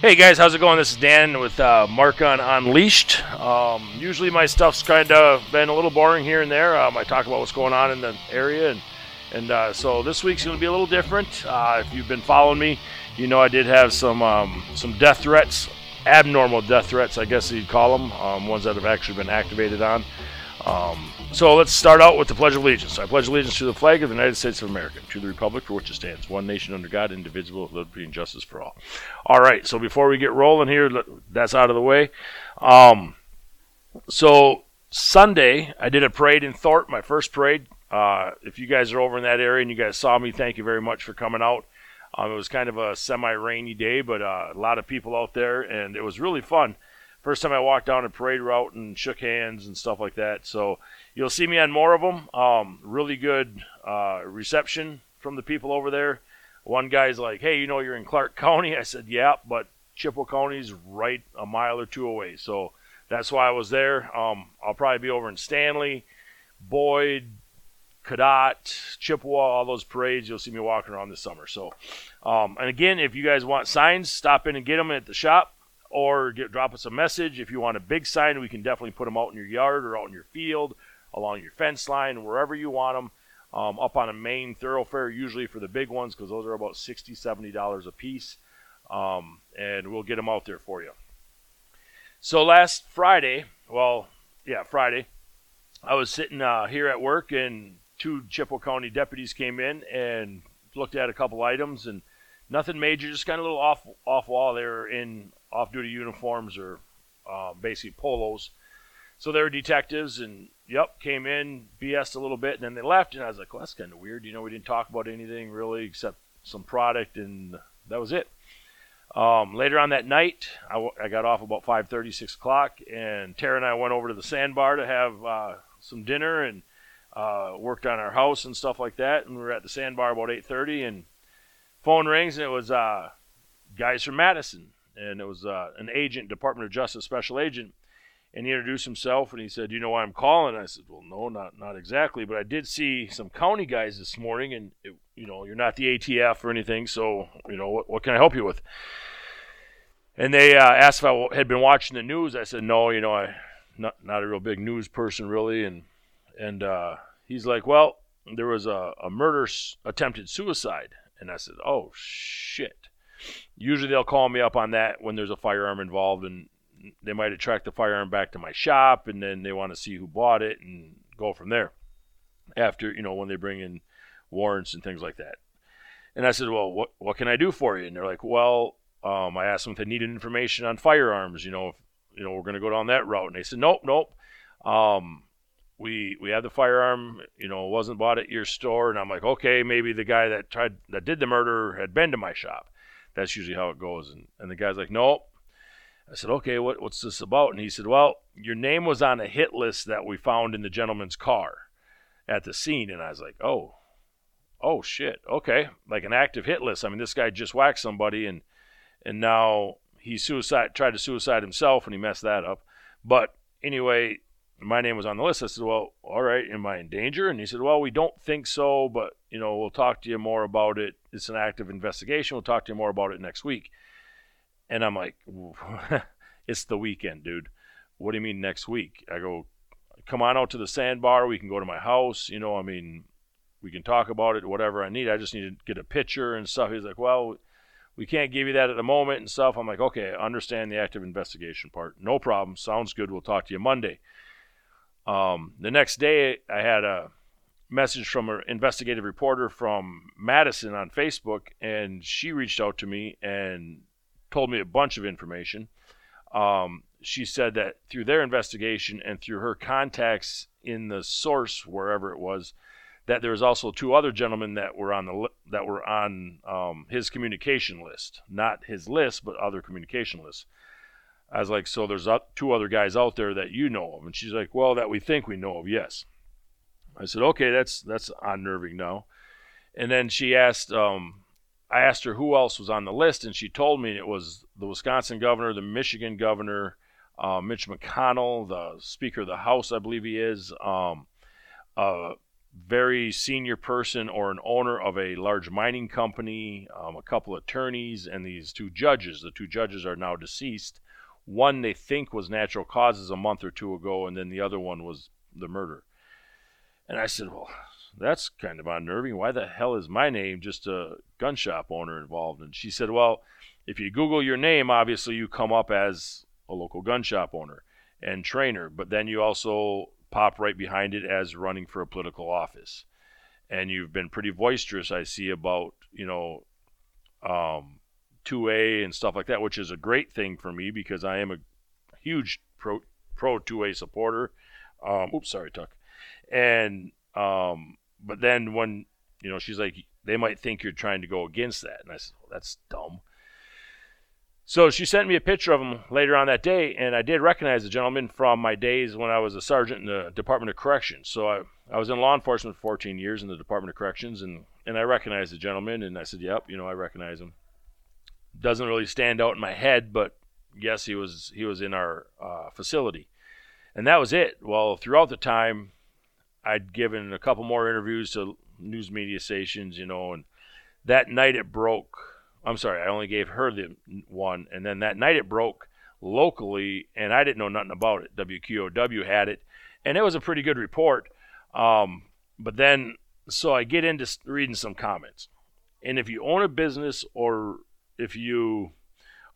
Hey guys, how's it going? This is Dan with Marcon Unleashed. Usually my stuff's kind of been a little boring here and there. I talk about what's going on in the area, and so this week's going to be a little different. If you've been following me, you know I did have some death threats, abnormal death threats, I guess you'd call them, ones that have actually been activated on. So let's start out with the Pledge of Allegiance. I pledge allegiance to the flag of the United States of America, to the republic for which it stands, one nation under God, indivisible, with liberty and justice for all. All right, so before we get rolling here, that's out of the way. So Sunday, I did a parade in Thorpe, my first parade. If you guys are over in that area and you guys saw me, thank you very much for coming out. It was kind of a semi-rainy day, but a lot of people out there, and it was really fun. First time I walked down a parade route and shook hands and stuff like that. So you'll see me on more of them. Really good reception from the people over there. One guy's like, hey, you know you're in Clark County? I said, yeah, but Chippewa County's right a mile or two away. So that's why I was there. I'll probably be over in Stanley, Boyd, Cadott, Chippewa, all those parades. You'll see me walking around this summer. So, and again, if you guys want signs, stop in and get them at the shop. Or drop us a message. If you want a big sign, we can definitely put them out in your yard or out in your field, along your fence line, wherever you want them, up on a main thoroughfare, usually for the big ones, because those are about $60, $70 a piece, and we'll get them out there for you. So Friday, I was sitting here at work, and two Chippewa County deputies came in and looked at a couple items, and nothing major, just kind of a little off wall. They were in off-duty uniforms or basically polos. So they were detectives and, came in, BS'd a little bit, and then they left. And I was like, well, that's kind of weird. You know, we didn't talk about anything really except some product, and that was it. Later on that night, I got off about 5:30, 6 o'clock, and Tara and I went over to the Sandbar to have some dinner and worked on our house and stuff like that. And we were at the Sandbar about 8:30, and phone rings, and it was guys from Madison. And it was an agent, Department of Justice special agent, and he introduced himself, and he said, do you know why I'm calling? And I said, well, no, not exactly, but I did see some county guys this morning, and, you're not the ATF or anything, so, what can I help you with? And they asked if I had been watching the news. I said, no, I'm not a real big news person, really, and he's like, well, there was a murder, attempted suicide, and I said, oh, shit. Usually they'll call me up on that when there's a firearm involved, and they might attract the firearm back to my shop, and then they want to see who bought it and go from there after, when they bring in warrants and things like that. And I said, well, what can I do for you? And they're like, well, I asked them if they needed information on firearms, if we're going to go down that route. And they said, nope. We have the firearm, wasn't bought at your store. And I'm like, okay, maybe the guy that did the murder had been to my shop. That's usually how it goes. And the guy's like, nope. I said, okay, what's this about? And he said, well, your name was on a hit list that we found in the gentleman's car at the scene. And I was like, oh shit, okay. Like an active hit list. I mean, this guy just whacked somebody, and now he tried to suicide himself, and he messed that up. But anyway, my name was on the list. I said, well, all right, am I in danger? And he said, well, we don't think so, but, we'll talk to you more about it. It's an active investigation. We'll talk to you more about it next week. And I'm like, it's the weekend, dude. What do you mean next week? I go, come on out to the Sandbar. We can go to my house. We can talk about it, whatever I need. I just need to get a picture and stuff. He's like, well, we can't give you that at the moment and stuff. I'm like, okay, I understand the active investigation part. No problem. Sounds good. We'll talk to you Monday. The next day, I had a message from an investigative reporter from Madison on Facebook, and she reached out to me and told me a bunch of information. She said that through their investigation and through her contacts in the source, wherever it was, that there was also two other gentlemen that were on his communication list, not his list, but other communication lists. I was like, so there's two other guys out there that you know of. And she's like, well, that we think we know of, yes. I said, okay, that's unnerving now. And then she asked, I asked her who else was on the list, and she told me it was the Wisconsin governor, the Michigan governor, Mitch McConnell, the Speaker of the House, I believe he is, very senior person or an owner of a large mining company, a couple attorneys, and these two judges. The two judges are now deceased. One they think was natural causes a month or two ago, and then the other one was the murder. And I said, well, that's kind of unnerving. Why the hell is my name just a gun shop owner involved? And she said, well, if you Google your name, obviously you come up as a local gun shop owner and trainer, but then you also pop right behind it as running for a political office. And you've been pretty boisterous, I see, about, 2A and stuff like that, which is a great thing for me because I am a huge pro 2A supporter. Tuck. And but then when, she's like, they might think you're trying to go against that. And I said, well, that's dumb. So she sent me a picture of him later on that day, and I did recognize the gentleman from my days when I was a sergeant in the Department of Corrections. So I was in law enforcement for 14 years in the Department of Corrections, and I recognized the gentleman, and I said, yep, I recognize him. Doesn't really stand out in my head, but yes, he was in our facility. And that was it. Well, throughout the time, I'd given a couple more interviews to news media stations, and that night it broke. I'm sorry, I only gave her the one. And then that night it broke locally, and I didn't know nothing about it. WQOW had it, and it was a pretty good report. But then, so I get into reading some comments. And if you own a business or if you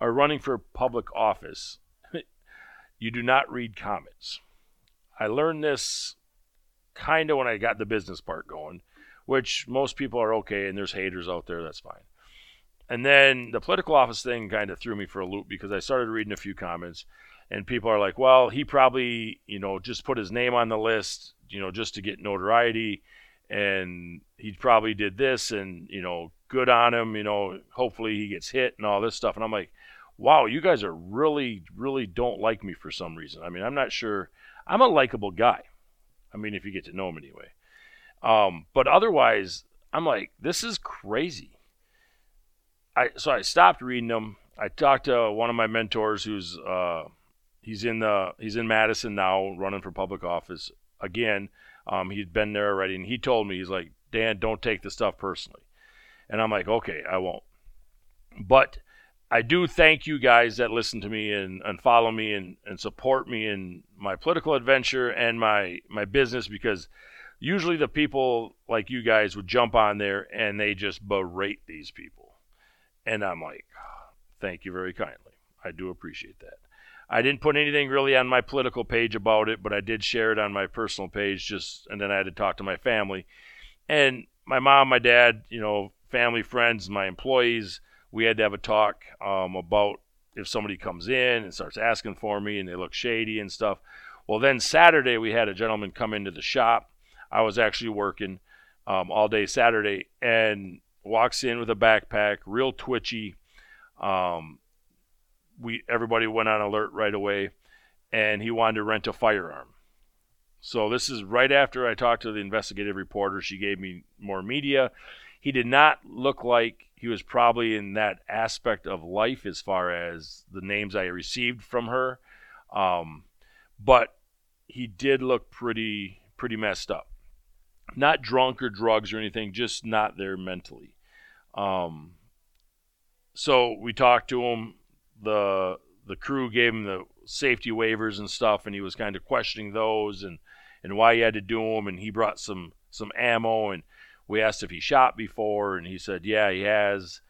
are running for public office, you do not read comments. I learned this kind of when I got the business part going, which most people are okay, and there's haters out there, that's fine. And then the political office thing kind of threw me for a loop because I started reading a few comments and people are like, well, he probably, just put his name on the list, just to get notoriety. And he probably did this and, good on him, hopefully he gets hit and all this stuff. And I'm like, wow, you guys are really, really don't like me for some reason. I mean, I'm not sure. I'm a likable guy. I mean, if you get to know him anyway. But otherwise, I'm like, this is crazy. So I stopped reading them. I talked to one of my mentors who's he's in Madison now, running for public office again. He'd been there already, and he told me, he's like, Dan, don't take this stuff personally. And I'm like, okay, I won't. But I do thank you guys that listen to me and follow me and support me in my political adventure and my business, because usually the people like you guys would jump on there and they just berate these people. And I'm like, thank you very kindly. I do appreciate that. I didn't put anything really on my political page about it, but I did share it on my personal page and then I had to talk to my family. And my mom, my dad, family, friends, my employees, we had to have a talk about if somebody comes in and starts asking for me and they look shady and stuff. Well, then Saturday we had a gentleman come into the shop. I was actually working all day Saturday, and walks in with a backpack, real twitchy. Everybody went on alert right away, and he wanted to rent a firearm. So this is right after I talked to the investigative reporter. She gave me more media. He did not look like he was probably in that aspect of life as far as the names I received from her. But he did look pretty messed up. Not drunk or drugs or anything, just not there mentally. So we talked to him. The crew gave him the safety waivers and stuff, and he was kind of questioning those and why he had to do them. And he brought some ammo, and we asked if he shot before, and he said, yeah, he has.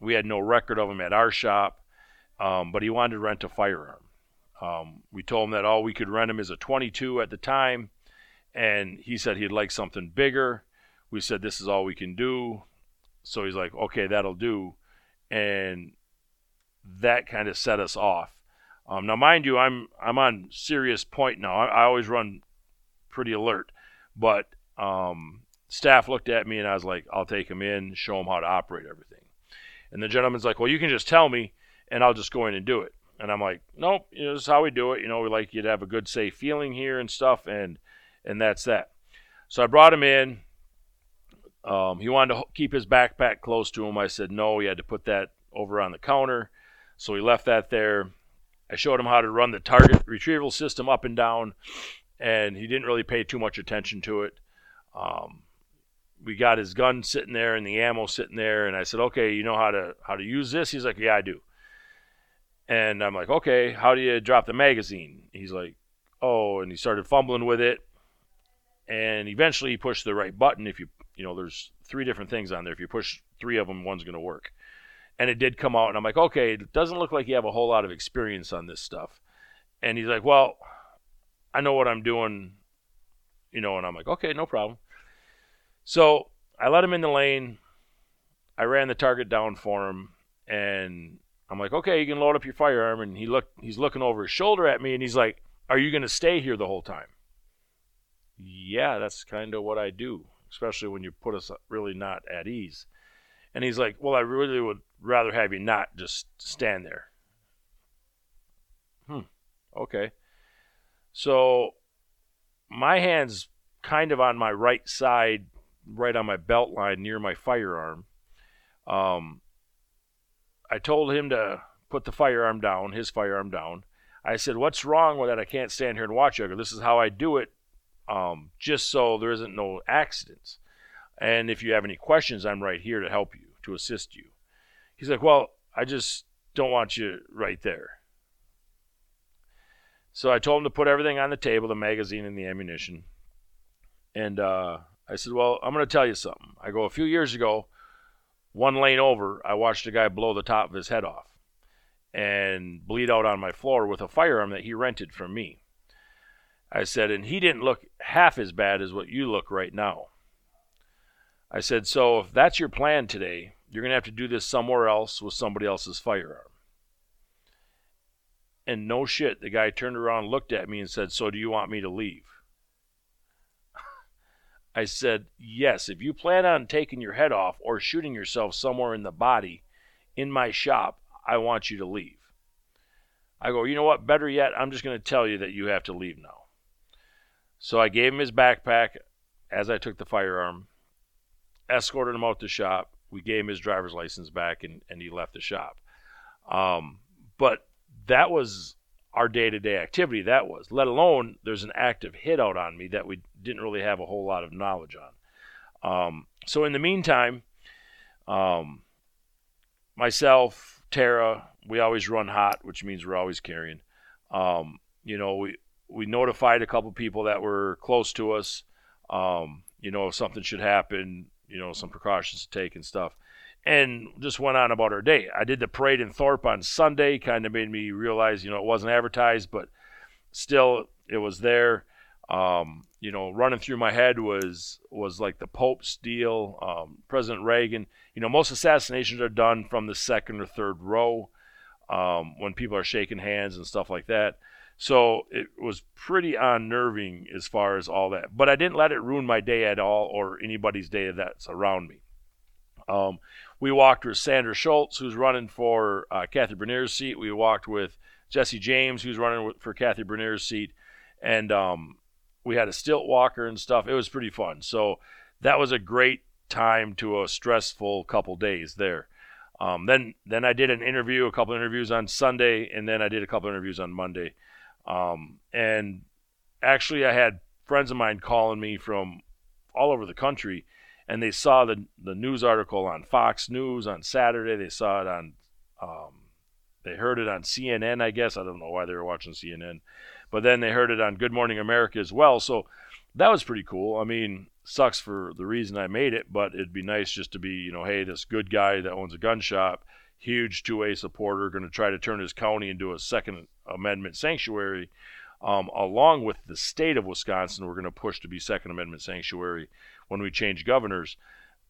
We had no record of him at our shop, but he wanted to rent a firearm. We told him that all we could rent him is a 22 at the time. And he said he'd like something bigger. We said, this is all we can do. So he's like, okay, that'll do. And that kind of set us off. Now, mind you, I'm on serious point now. I always run pretty alert. But staff looked at me, and I was like, I'll take him in, show him how to operate everything. And the gentleman's like, well, you can just tell me, and I'll just go in and do it. And I'm like, nope, this is how we do it. We like you to have a good, safe feeling here and stuff. And that's that. So I brought him in. He wanted to keep his backpack close to him. I said, no, he had to put that over on the counter. So he left that there. I showed him how to run the target retrieval system up and down, and he didn't really pay too much attention to it. We got his gun sitting there and the ammo sitting there. And I said, okay, you know how to use this? He's like, yeah, I do. And I'm like, okay, how do you drop the magazine? He's like, oh, and he started fumbling with it. And eventually he pushed the right button. If you know, there's three different things on there. If you push three of them, one's going to work. And it did come out. And I'm like, okay, it doesn't look like you have a whole lot of experience on this stuff. And he's like, well, I know what I'm doing, you know. And I'm like, okay, no problem. So I let him in the lane. I ran the target down for him, and I'm like, okay, you can load up your firearm. And he's looking over his shoulder at me, and he's like, are you going to stay here the whole time? Yeah, that's kind of what I do, especially when you put us really not at ease. And he's like, well, I really would rather have you not just stand there. Okay. So my hand's kind of on my right side, right on my belt line near my firearm. I told him to put the firearm down, his firearm down. I said, what's wrong with that? I can't stand here and watch you. This is how I do it, just so there isn't no accidents. And if you have any questions, I'm right here to help you, to assist you. He's like, well, I just don't want you right there. So I told him to put everything on the table, the magazine and the ammunition. And I said, well, I'm going to tell you something. I go, a few years ago, one lane over, I watched a guy blow the top of his head off and bleed out on my floor with a firearm that he rented from me. I said, and he didn't look half as bad as what you look right now. I said, so if that's your plan today, you're going to have to do this somewhere else with somebody else's firearm. And no shit, the guy turned around, looked at me and said, so do you want me to leave? I said, yes, if you plan on taking your head off or shooting yourself somewhere in the body in my shop, I want you to leave. I go, you know what, better yet, I'm just going to tell you that you have to leave now. So I gave him his backpack as I took the firearm, escorted him out the shop. We gave him his driver's license back, and he left the shop. But that was our day-to-day activity, let alone there's an active hit out on me that we didn't really have a whole lot of knowledge on. So in the meantime, myself, Tara, we always run hot, which means we're always carrying. You know, we notified a couple people that were close to us, you know, if something should happen, you know, some precautions to take and stuff. And just went on about our day. I did the parade in Thorpe on Sunday. Kind of made me realize, you know, it wasn't advertised, but still it was there. You know, running through my head was like the Pope's deal, President Reagan. You know, most assassinations are done from the second or third row when people are shaking hands and stuff like that. So it was pretty unnerving as far as all that. But I didn't let it ruin my day at all or anybody's day that's around me. We walked with Sandra Schultz, who's running for Kathy Bernier's seat. We walked with Jesse James, who's running for Kathy Bernier's seat. And we had a stilt walker and stuff. It was pretty fun. So that was a great time to a stressful couple days there. Then I did a couple interviews on Sunday, and then I did a couple interviews on Monday. And actually I had friends of mine calling me from all over the country. And they saw the news article on Fox News on Saturday. They saw it on, they heard it on CNN, I guess. I don't know why they were watching CNN. But then they heard it on Good Morning America as well. So that was pretty cool. I mean, sucks for the reason I made it, but it'd be nice just to be, you know, hey, this good guy that owns a gun shop, huge two-way supporter, going to try to turn his county into a Second Amendment sanctuary, along with the state of Wisconsin. We're going to push to be Second Amendment sanctuary when we change governors,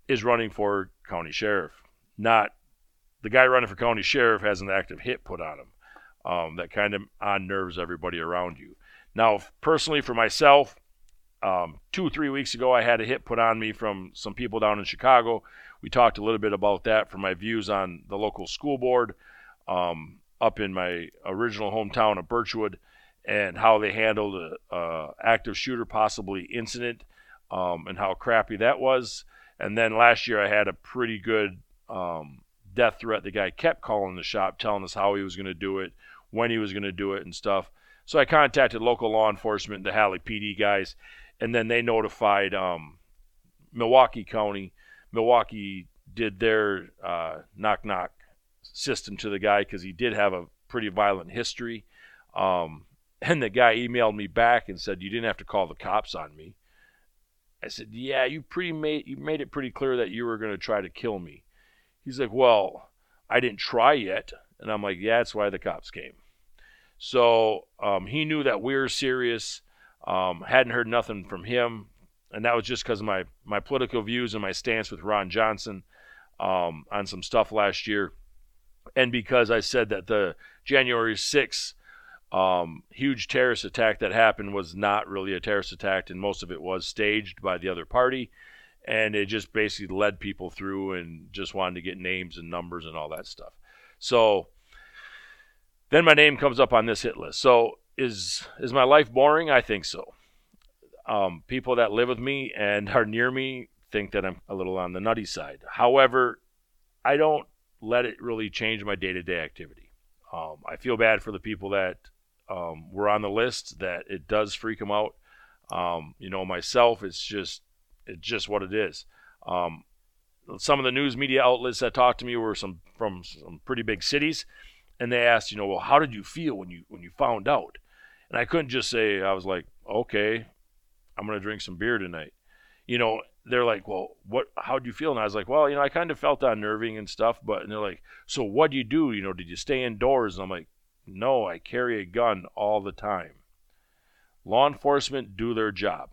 is running for county sheriff. Not the guy running for county sheriff has an active hit put on him. That kind of unnerves everybody around you. Now, personally for myself, 2-3 weeks ago, I had a hit put on me from some people down in Chicago. We talked a little bit about that for my views on the local school board up in my original hometown of Birchwood and how they handled an active shooter possibly incident. And how crappy that was. And then last year I had a pretty good death threat. The guy kept calling the shop, telling us how he was going to do it, when he was going to do it and stuff. So I contacted local law enforcement, the Halley PD guys, and then they notified Milwaukee County, Milwaukee did their knock-knock system to the guy because he did have a pretty violent history. And the guy emailed me back and said, you didn't have to call the cops on me. I said, yeah, you made it pretty clear that you were going to try to kill me. He's like, well, I didn't try yet. And I'm like, yeah, that's why the cops came. So he knew that we were serious. Hadn't heard nothing from him. And that was just because of my political views and my stance with Ron Johnson on some stuff last year. And because I said that the January 6th huge terrorist attack that happened was not really a terrorist attack, and most of it was staged by the other party. And it just basically led people through and just wanted to get names and numbers and all that stuff. So then my name comes up on this hit list. So is my life boring? I think so. People that live with me and are near me think that I'm a little on the nutty side. However, I don't let it really change my day-to-day activity. I feel bad for the people that were on the list, that it does freak them out. Myself, it's just what it is. Some of the news media outlets that talked to me were from some pretty big cities, and they asked, well, how did you feel when you found out? And I couldn't just say, I was like, okay, I'm going to drink some beer tonight. They're like, well, how'd you feel? And I was like, well, I kind of felt unnerving and stuff, and they're like, so what'd you do? Did you stay indoors? And I'm like, no, I carry a gun all the time. Law enforcement do their job.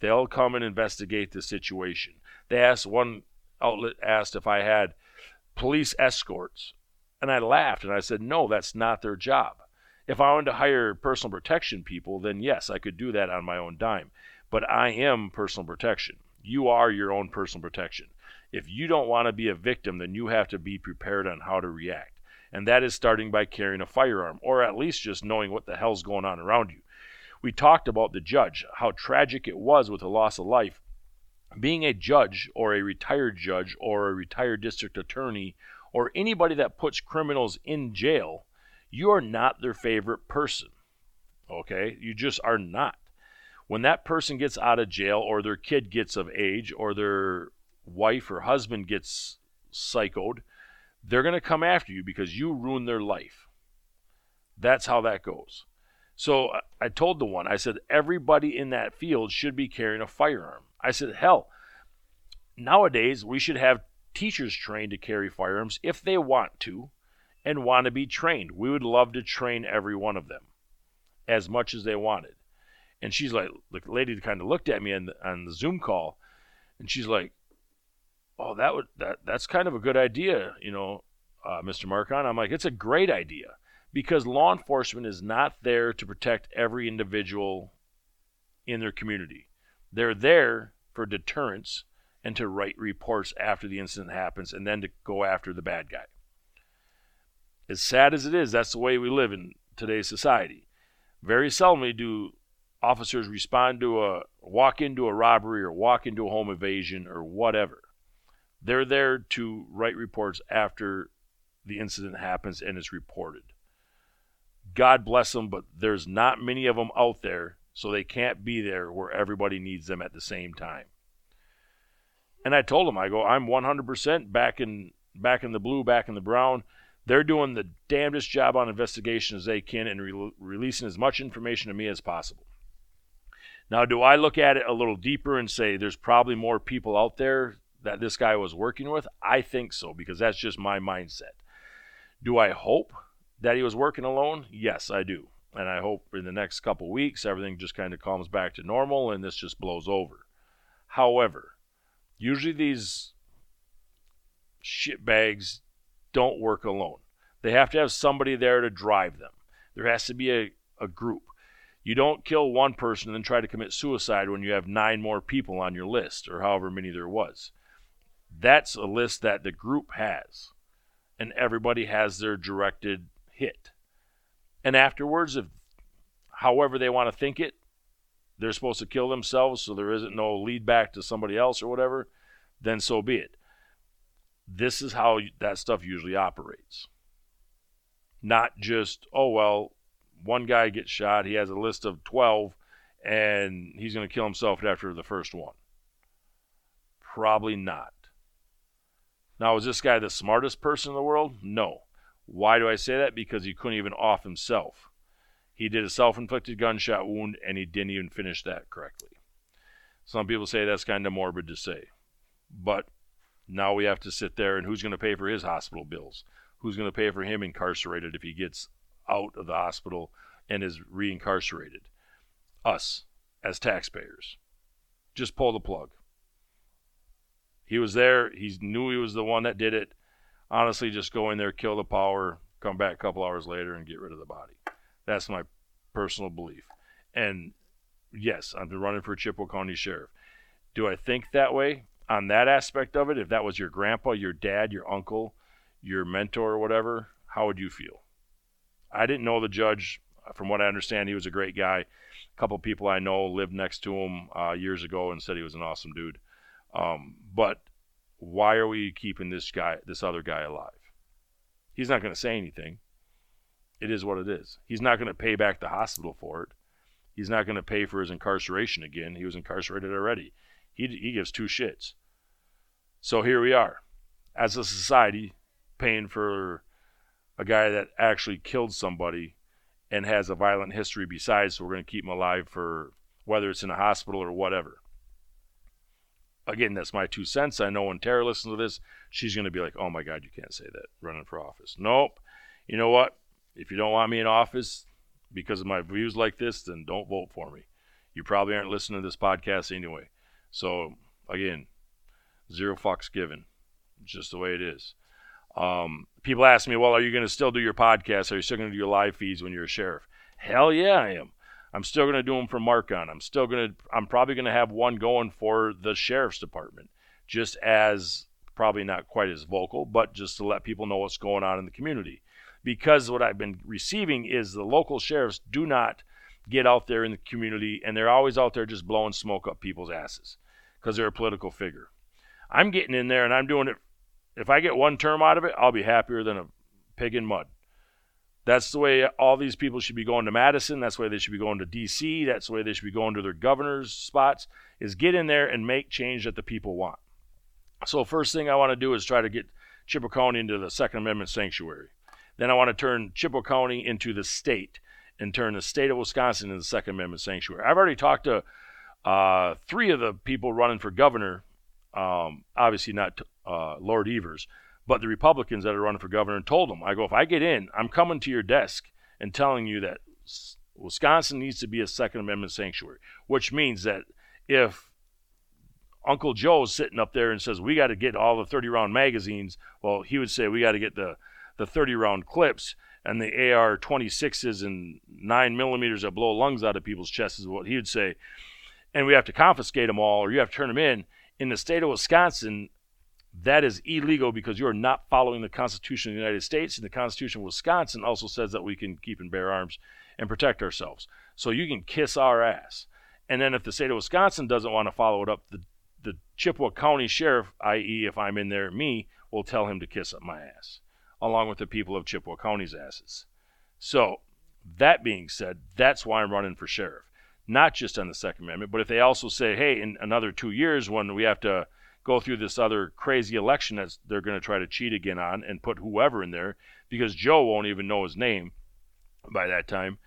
They'll come and investigate the situation. They asked, one outlet asked if I had police escorts. And I laughed and I said, no, that's not their job. If I wanted to hire personal protection people, then yes, I could do that on my own dime. But I am personal protection. You are your own personal protection. If you don't want to be a victim, then you have to be prepared on how to react. And that is starting by carrying a firearm, or at least just knowing what the hell's going on around you. We talked about the judge, how tragic it was with the loss of life. Being a judge or a retired judge or a retired district attorney or anybody that puts criminals in jail, you are not their favorite person, okay? You just are not. When that person gets out of jail or their kid gets of age or their wife or husband gets psychoed, they're going to come after you because you ruined their life. That's how that goes. So I told the one, I said, everybody in that field should be carrying a firearm. I said, hell, nowadays we should have teachers trained to carry firearms if they want to and want to be trained. We would love to train every one of them as much as they wanted. And she's like, the lady kind of looked at me on the Zoom call, and she's like, oh, that's kind of a good idea, Mr. Marcon. I'm like, it's a great idea. Because law enforcement is not there to protect every individual in their community. They're there for deterrence and to write reports after the incident happens and then to go after the bad guy. As sad as it is, that's the way we live in today's society. Very seldomly do officers respond to walk into a robbery or walk into a home invasion or whatever. They're there to write reports after the incident happens and it's reported. God bless them, but there's not many of them out there, so they can't be there where everybody needs them at the same time. And I told them, I go, I'm 100% back in the blue, back in the brown. They're doing the damnedest job on investigation as they can and releasing as much information to me as possible. Now, do I look at it a little deeper and say there's probably more people out there that this guy was working with? I think so, because that's just my mindset. Do I hope that he was working alone? Yes, I do. And I hope in the next couple weeks, everything just kind of calms back to normal and this just blows over. However, usually these shitbags don't work alone. They have to have somebody there to drive them. There has to be a group. You don't kill one person and then try to commit suicide when you have 9 more people on your list or however many there was. That's a list that the group has. And everybody has their directed hit. And afterwards, if however they want to think it, they're supposed to kill themselves so there isn't no lead back to somebody else or whatever, then so be it. This is how that stuff usually operates. Not just, oh, well, one guy gets shot, he has a list of 12, and he's going to kill himself after the first one. Probably not. Now, is this guy the smartest person in the world? No. Why do I say that? Because he couldn't even off himself. He did a self-inflicted gunshot wound, and he didn't even finish that correctly. Some people say that's kind of morbid to say. But now we have to sit there, and who's going to pay for his hospital bills? Who's going to pay for him incarcerated if he gets out of the hospital and is reincarcerated? Us, as taxpayers. Just pull the plug. He was there. He knew he was the one that did it. Honestly, just go in there, kill the power, come back a couple hours later and get rid of the body. That's my personal belief. And yes, I've been running for Chippewa County Sheriff. Do I think that way on that aspect of it? If that was your grandpa, your dad, your uncle, your mentor, or whatever, how would you feel? I didn't know the judge. From what I understand, he was a great guy. A couple people I know lived next to him years ago and said he was an awesome dude. But why are we keeping this other guy alive? He's not going to say anything. It is what it is. He's not going to pay back the hospital for it. He's not going to pay for his incarceration again. He was incarcerated already. He gives two shits. So here we are, as a society, paying for a guy that actually killed somebody and has a violent history besides, so we're going to keep him alive for whether it's in a hospital or whatever. Again, that's my 2 cents. I know when Tara listens to this, she's going to be like, oh my God, you can't say that, running for office. Nope. You know what? If you don't want me in office because of my views like this, then don't vote for me. You probably aren't listening to this podcast anyway. So, again, zero fucks given. It's just the way it is. People ask me, well, are you going to still do your podcast? Are you still going to do your live feeds when you're a sheriff? Hell yeah, I am. I'm still going to do them for Marcon. I'm probably going to have one going for the sheriff's department, just as probably not quite as vocal, but just to let people know what's going on in the community. Because what I've been receiving is the local sheriffs do not get out there in the community, and they're always out there just blowing smoke up people's asses because they're a political figure. I'm getting in there and I'm doing it. If I get one term out of it, I'll be happier than a pig in mud. That's the way all these people should be going to Madison. That's the way they should be going to D.C. That's the way they should be going to their governor's spots, is get in there and make change that the people want. So first thing I want to do is try to get Chippewa County into the Second Amendment sanctuary. Then I want to turn Chippewa County into the state and turn the state of Wisconsin into the Second Amendment sanctuary. I've already talked to 3 of the people running for governor, obviously not Lord Evers, but the Republicans that are running for governor, and told them, I go, if I get in, I'm coming to your desk and telling you that Wisconsin needs to be a Second Amendment sanctuary, which means that if Uncle Joe's sitting up there and says, we got to get all the 30-round magazines, well, he would say, we got to get the 30-round clips and the AR-26s and 9mm that blow lungs out of people's chests, is what he would say. And we have to confiscate them all, or you have to turn them in. In the state of Wisconsin, that is illegal because you are not following the Constitution of the United States, and the Constitution of Wisconsin also says that we can keep and bear arms and protect ourselves. So you can kiss our ass. And then if the state of Wisconsin doesn't want to follow it up, the Chippewa County Sheriff, i.e. if I'm in there, me, will tell him to kiss up my ass, along with the people of Chippewa County's asses. So that being said, that's why I'm running for sheriff. Not just on the Second Amendment, but if they also say, hey, in another 2 years when we have to go through this other crazy election that they're going to try to cheat again on and put whoever in there because Joe won't even know his name by that time,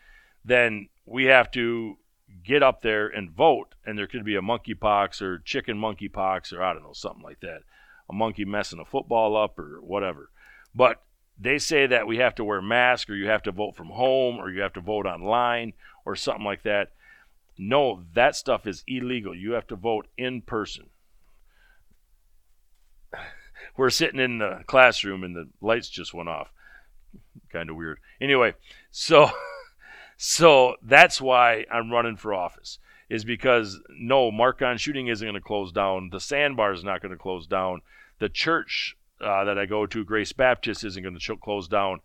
then we have to get up there and vote, and there could be a monkeypox or chicken monkeypox or I don't know, something like that, a monkey messing a football up or whatever. But they say that we have to wear masks or you have to vote from home or you have to vote online or something like that. No, that stuff is illegal. You have to vote in person. We're sitting in the classroom and the lights just went off. Kind of weird. Anyway, so that's why I'm running for office, is because, no, Marcon Shooting isn't going to close down. The Sandbar is not going to close down. The church that I go to, Grace Baptist, isn't going to close down.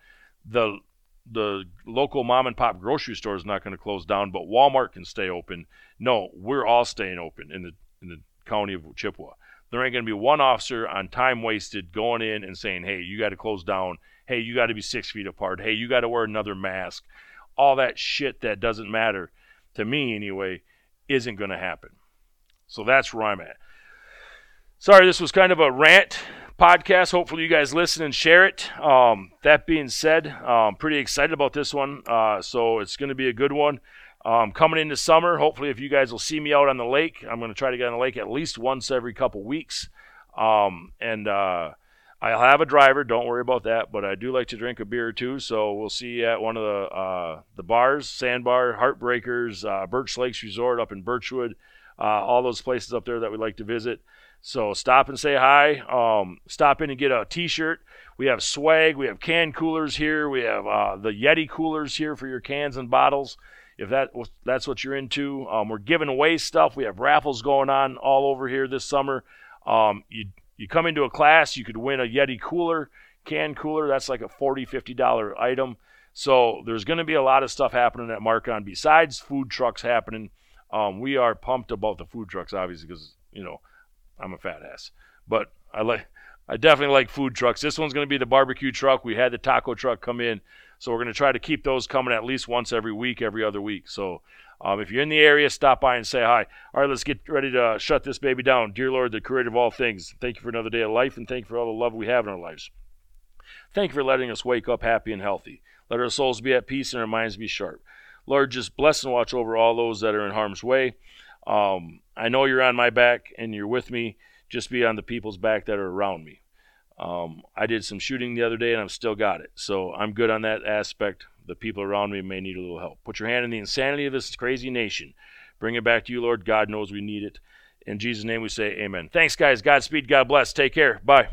The local mom-and-pop grocery store is not going to close down, but Walmart can stay open. No, we're all staying open in the county of Chippewa. There ain't going to be one officer on time wasted going in and saying, hey, you got to close down. Hey, you got to be 6 feet apart. Hey, you got to wear another mask. All that shit that doesn't matter, to me anyway, isn't going to happen. So that's where I'm at. Sorry, this was kind of a rant podcast. Hopefully you guys listen and share it. That being said, I'm pretty excited about this one. So it's going to be a good one. Coming into summer, hopefully if you guys will see me out on the lake, I'm going to try to get on the lake at least once every couple weeks. I'll have a driver, don't worry about that, but I do like to drink a beer or two, so we'll see you at one of the bars, Sandbar, Heartbreakers, Birch Lakes Resort up in Birchwood, all those places up there that we like to visit. So stop and say hi. Stop in and get a T-shirt. We have swag. We have can coolers here. We have the Yeti coolers here for your cans and bottles, if that's what you're into. We're giving away stuff. We have raffles going on all over here this summer. You come into a class, you could win a Yeti cooler, can cooler. That's like a $40, $50 item. So there's going to be a lot of stuff happening at Marcon besides food trucks happening. We are pumped about the food trucks, obviously, because, you know, I'm a fat ass. But I definitely like food trucks. This one's going to be the barbecue truck. We had the taco truck come in. So we're going to try to keep those coming at least once every week, every other week. So if you're in the area, stop by and say hi. All right, let's get ready to shut this baby down. Dear Lord, the creator of all things, thank you for another day of life, and thank you for all the love we have in our lives. Thank you for letting us wake up happy and healthy. Let our souls be at peace and our minds be sharp. Lord, just bless and watch over all those that are in harm's way. I know you're on my back and you're with me. Just be on the people's back that are around me. I did some shooting the other day and I've still got it. So I'm good on that aspect. The people around me may need a little help. Put your hand in the insanity of this crazy nation. Bring it back to you, Lord. God knows we need it. In Jesus' name we say amen. Thanks, guys. Godspeed. God bless. Take care. Bye.